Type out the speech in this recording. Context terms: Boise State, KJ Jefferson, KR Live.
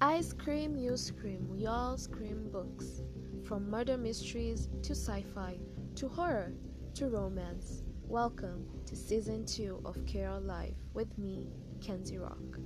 I scream, you scream, we all scream books. From murder mysteries to sci-fi, to horror, to romance. Welcome to Season 2 of KR Live with me, Kenzie Rocque.